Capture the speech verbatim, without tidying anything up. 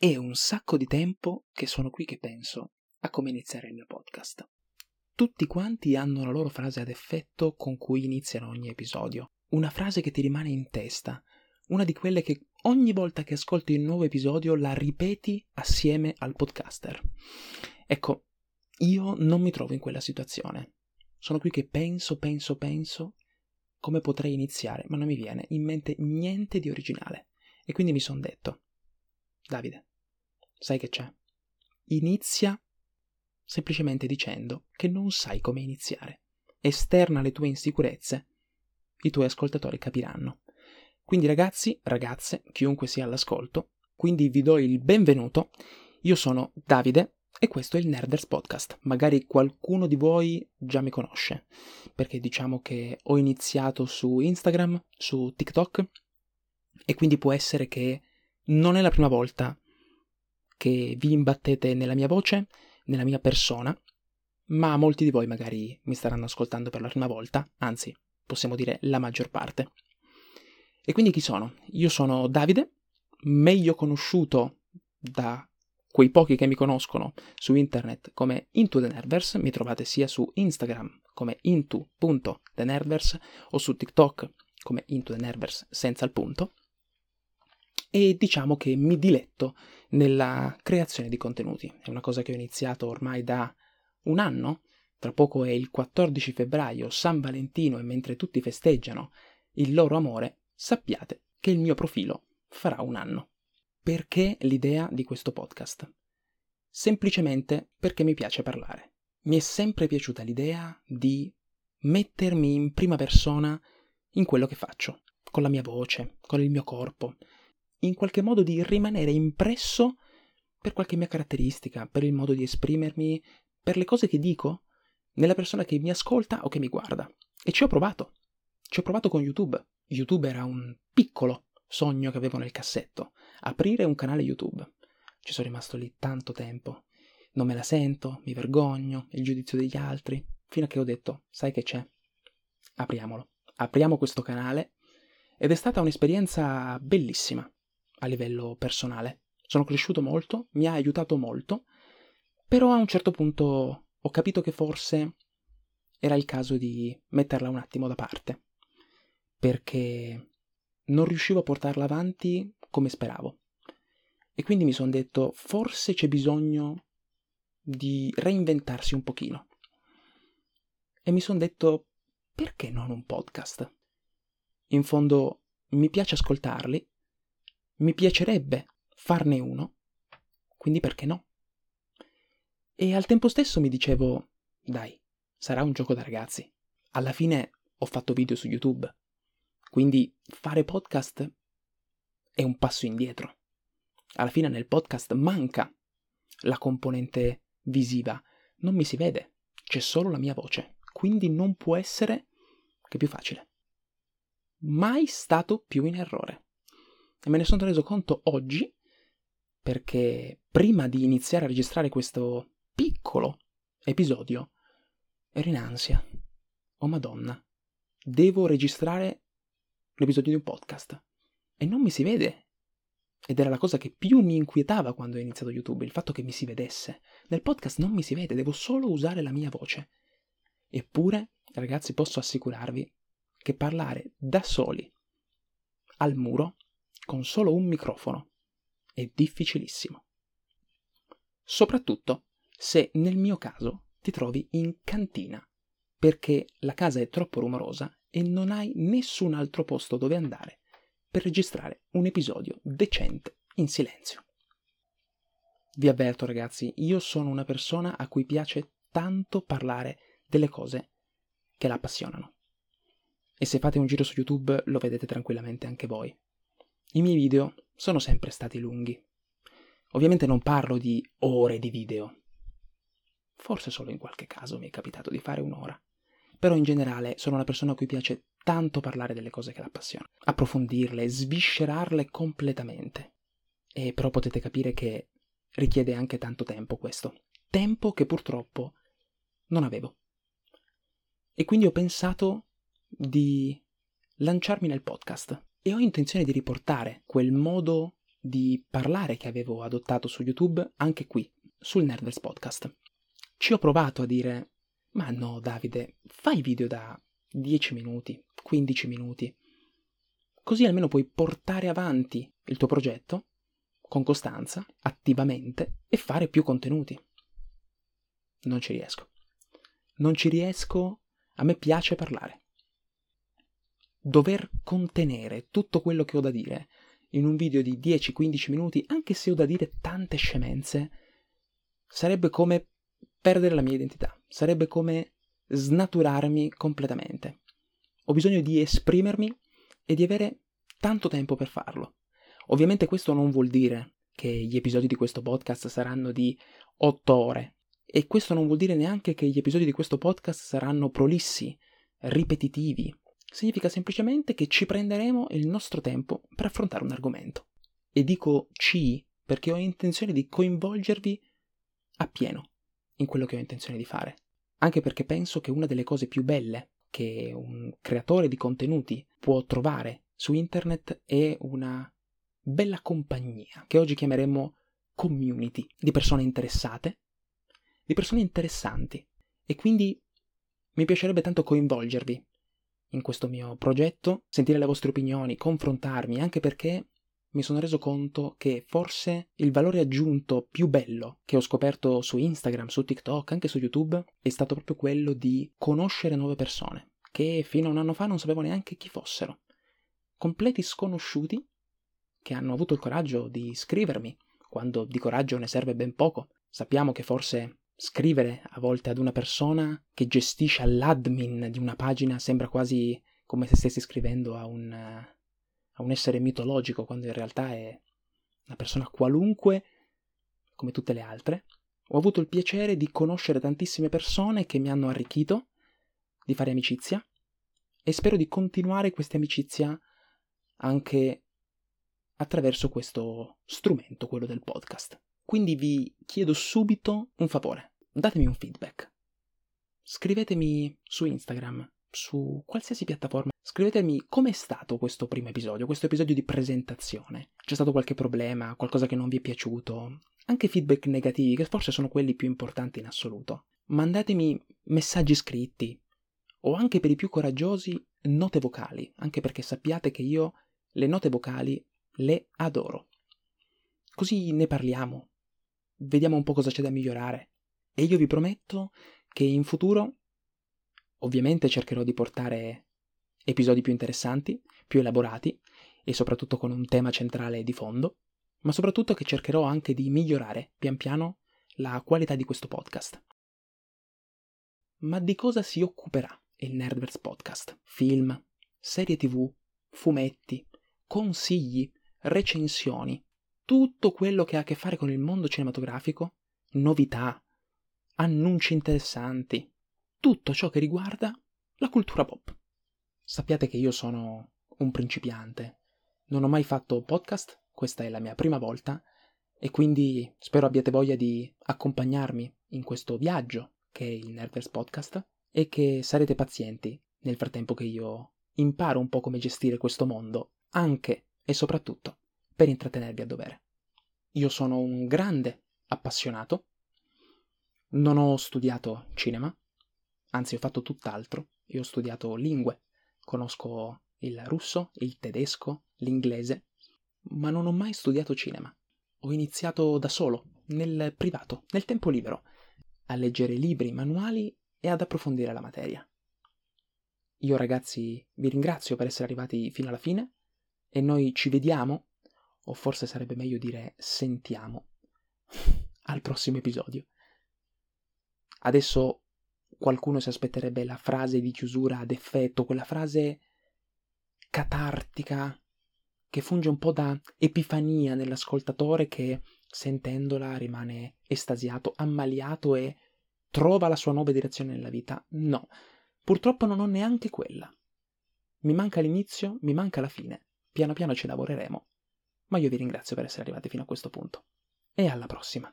È un sacco di tempo che sono qui che penso a come iniziare il mio podcast. Tutti quanti hanno la loro frase ad effetto con cui iniziano ogni episodio. Una frase che ti rimane in testa, una di quelle che ogni volta che ascolti un nuovo episodio la ripeti assieme al podcaster. Ecco, io non mi trovo in quella situazione. Sono qui che penso, penso, penso come potrei iniziare, ma non mi viene in mente niente di originale. E quindi mi sono detto, Davide, sai che c'è? Inizia semplicemente dicendo che non sai come iniziare. Esterna le tue insicurezze, i tuoi ascoltatori capiranno. Quindi ragazzi, ragazze, chiunque sia all'ascolto, quindi vi do il benvenuto. Io sono Davide e questo è il Nerdverse Podcast. Magari qualcuno di voi già mi conosce, perché diciamo che ho iniziato su Instagram, su TikTok, e quindi può essere che non è la prima volta che vi imbattete nella mia voce, nella mia persona, ma molti di voi magari mi staranno ascoltando per la prima volta, anzi, possiamo dire la maggior parte. E quindi chi sono? Io sono Davide, meglio conosciuto da quei pochi che mi conoscono su internet come Into the Nerdverse. Mi trovate sia su Instagram come into punto the nerdverse o su TikTok come Into the Nerdverse senza il punto. E diciamo che mi diletto nella creazione di contenuti. È una cosa che ho iniziato ormai da un anno. Tra poco è il quattordici febbraio, San Valentino, e mentre tutti festeggiano il loro amore, sappiate che il mio profilo farà un anno. Perché l'idea di questo podcast? Semplicemente perché mi piace parlare. Mi è sempre piaciuta l'idea di mettermi in prima persona in quello che faccio, con la mia voce, con il mio corpo, in qualche modo di rimanere impresso per qualche mia caratteristica, per il modo di esprimermi, per le cose che dico nella persona che mi ascolta o che mi guarda. E ci ho provato. Ci ho provato con YouTube. YouTube era un piccolo sogno che avevo nel cassetto, aprire un canale YouTube. Ci sono rimasto lì tanto tempo, non me la sento, mi vergogno, il giudizio degli altri, fino a che ho detto, sai che c'è? Apriamolo, apriamo questo canale, ed è stata un'esperienza bellissima a livello personale. Sono cresciuto molto, mi ha aiutato molto, però a un certo punto ho capito che forse era il caso di metterla un attimo da parte, perché non riuscivo a portarla avanti come speravo. E quindi mi sono detto, forse c'è bisogno di reinventarsi un pochino. E mi sono detto, perché non un podcast? In fondo mi piace ascoltarli, mi piacerebbe farne uno, quindi perché no? E al tempo stesso mi dicevo, dai, sarà un gioco da ragazzi. Alla fine ho fatto video su YouTube. Quindi fare podcast è un passo indietro. Alla fine nel podcast manca la componente visiva. Non mi si vede, c'è solo la mia voce. Quindi non può essere che più facile. Mai stato più in errore. E me ne sono reso conto oggi, perché prima di iniziare a registrare questo piccolo episodio ero in ansia. Oh Madonna, devo registrare l'episodio di un podcast e non mi si vede, ed era la cosa che più mi inquietava quando ho iniziato YouTube, il fatto che mi si vedesse. Nel podcast non mi si vede, devo solo usare la mia voce. Eppure ragazzi, posso assicurarvi che parlare da soli al muro con solo un microfono è difficilissimo, soprattutto se nel mio caso ti trovi in cantina perché la casa è troppo rumorosa e non hai nessun altro posto dove andare per registrare un episodio decente in silenzio. Vi avverto ragazzi, io sono una persona a cui piace tanto parlare delle cose che la appassionano. E se fate un giro su YouTube lo vedete tranquillamente anche voi. I miei video sono sempre stati lunghi. Ovviamente non parlo di ore di video. Forse solo in qualche caso mi è capitato di fare un'ora. Però in generale sono una persona a cui piace tanto parlare delle cose che l'appassionano, approfondirle, sviscerarle completamente. E però potete capire che richiede anche tanto tempo questo, tempo che purtroppo non avevo. E quindi ho pensato di lanciarmi nel podcast e ho intenzione di riportare quel modo di parlare che avevo adottato su YouTube anche qui, sul Nerdverse Podcast. Ci ho provato a dire, ma no Davide, fai video da dieci minuti, quindici minuti, così almeno puoi portare avanti il tuo progetto con costanza, attivamente, e fare più contenuti. Non ci riesco. Non ci riesco, a me piace parlare. Dover contenere tutto quello che ho da dire in un video di dieci quindici minuti, anche se ho da dire tante scemenze, sarebbe come perdere la mia identità, sarebbe come snaturarmi completamente. Ho bisogno di esprimermi e di avere tanto tempo per farlo. Ovviamente questo non vuol dire che gli episodi di questo podcast saranno di otto ore, e questo non vuol dire neanche che gli episodi di questo podcast saranno prolissi, ripetitivi. Significa semplicemente che ci prenderemo il nostro tempo per affrontare un argomento. E dico ci perché ho intenzione di coinvolgervi appieno in quello che ho intenzione di fare. Anche perché penso che una delle cose più belle che un creatore di contenuti può trovare su internet è una bella compagnia, che oggi chiameremmo community, di persone interessate, di persone interessanti. E quindi mi piacerebbe tanto coinvolgervi in questo mio progetto, sentire le vostre opinioni, confrontarmi, anche perché mi sono reso conto che forse il valore aggiunto più bello che ho scoperto su Instagram, su TikTok, anche su YouTube, è stato proprio quello di conoscere nuove persone, che fino a un anno fa non sapevo neanche chi fossero. Completi sconosciuti che hanno avuto il coraggio di scrivermi, quando di coraggio ne serve ben poco. Sappiamo che forse scrivere a volte ad una persona che gestisce all'admin di una pagina sembra quasi come se stessi scrivendo a un, a un essere mitologico, quando in realtà è una persona qualunque, come tutte le altre. Ho avuto il piacere di conoscere tantissime persone che mi hanno arricchito, di fare amicizia, e spero di continuare questa amicizia anche attraverso questo strumento, quello del podcast. Quindi vi chiedo subito un favore, datemi un feedback. Scrivetemi su Instagram, su qualsiasi piattaforma, scrivetemi com'è stato questo primo episodio, questo episodio di presentazione. C'è stato qualche problema, qualcosa che non vi è piaciuto, anche feedback negativi, che forse sono quelli più importanti in assoluto. Mandatemi messaggi scritti, o anche per i più coraggiosi, note vocali, anche perché sappiate che io le note vocali le adoro. Così ne parliamo. Vediamo un po' cosa c'è da migliorare, e io vi prometto che in futuro ovviamente cercherò di portare episodi più interessanti, più elaborati e soprattutto con un tema centrale di fondo, ma soprattutto che cercherò anche di migliorare pian piano la qualità di questo podcast. Ma di cosa si occuperà il Nerdverse Podcast? Film, serie tv, fumetti, consigli, recensioni, tutto quello che ha a che fare con il mondo cinematografico, novità, annunci interessanti, tutto ciò che riguarda la cultura pop. Sappiate che io sono un principiante, non ho mai fatto podcast, questa è la mia prima volta, e quindi spero abbiate voglia di accompagnarmi in questo viaggio che è il Nerdverse Podcast, e che sarete pazienti nel frattempo che io imparo un po' come gestire questo mondo, anche e soprattutto per intrattenervi a dovere. Io sono un grande appassionato, non ho studiato cinema, anzi ho fatto tutt'altro, io ho studiato lingue, conosco il russo, il tedesco, l'inglese, ma non ho mai studiato cinema. Ho iniziato da solo, nel privato, nel tempo libero, a leggere libri, manuali e ad approfondire la materia. Io ragazzi vi ringrazio per essere arrivati fino alla fine, e noi ci vediamo, o forse sarebbe meglio dire sentiamo, al prossimo episodio. Adesso qualcuno si aspetterebbe la frase di chiusura ad effetto, quella frase catartica che funge un po' da epifania nell'ascoltatore, che sentendola rimane estasiato, ammaliato e trova la sua nuova direzione nella vita. No, purtroppo non ho neanche quella. Mi manca l'inizio, mi manca la fine. Piano piano ci lavoreremo. Ma io vi ringrazio per essere arrivati fino a questo punto. E alla prossima!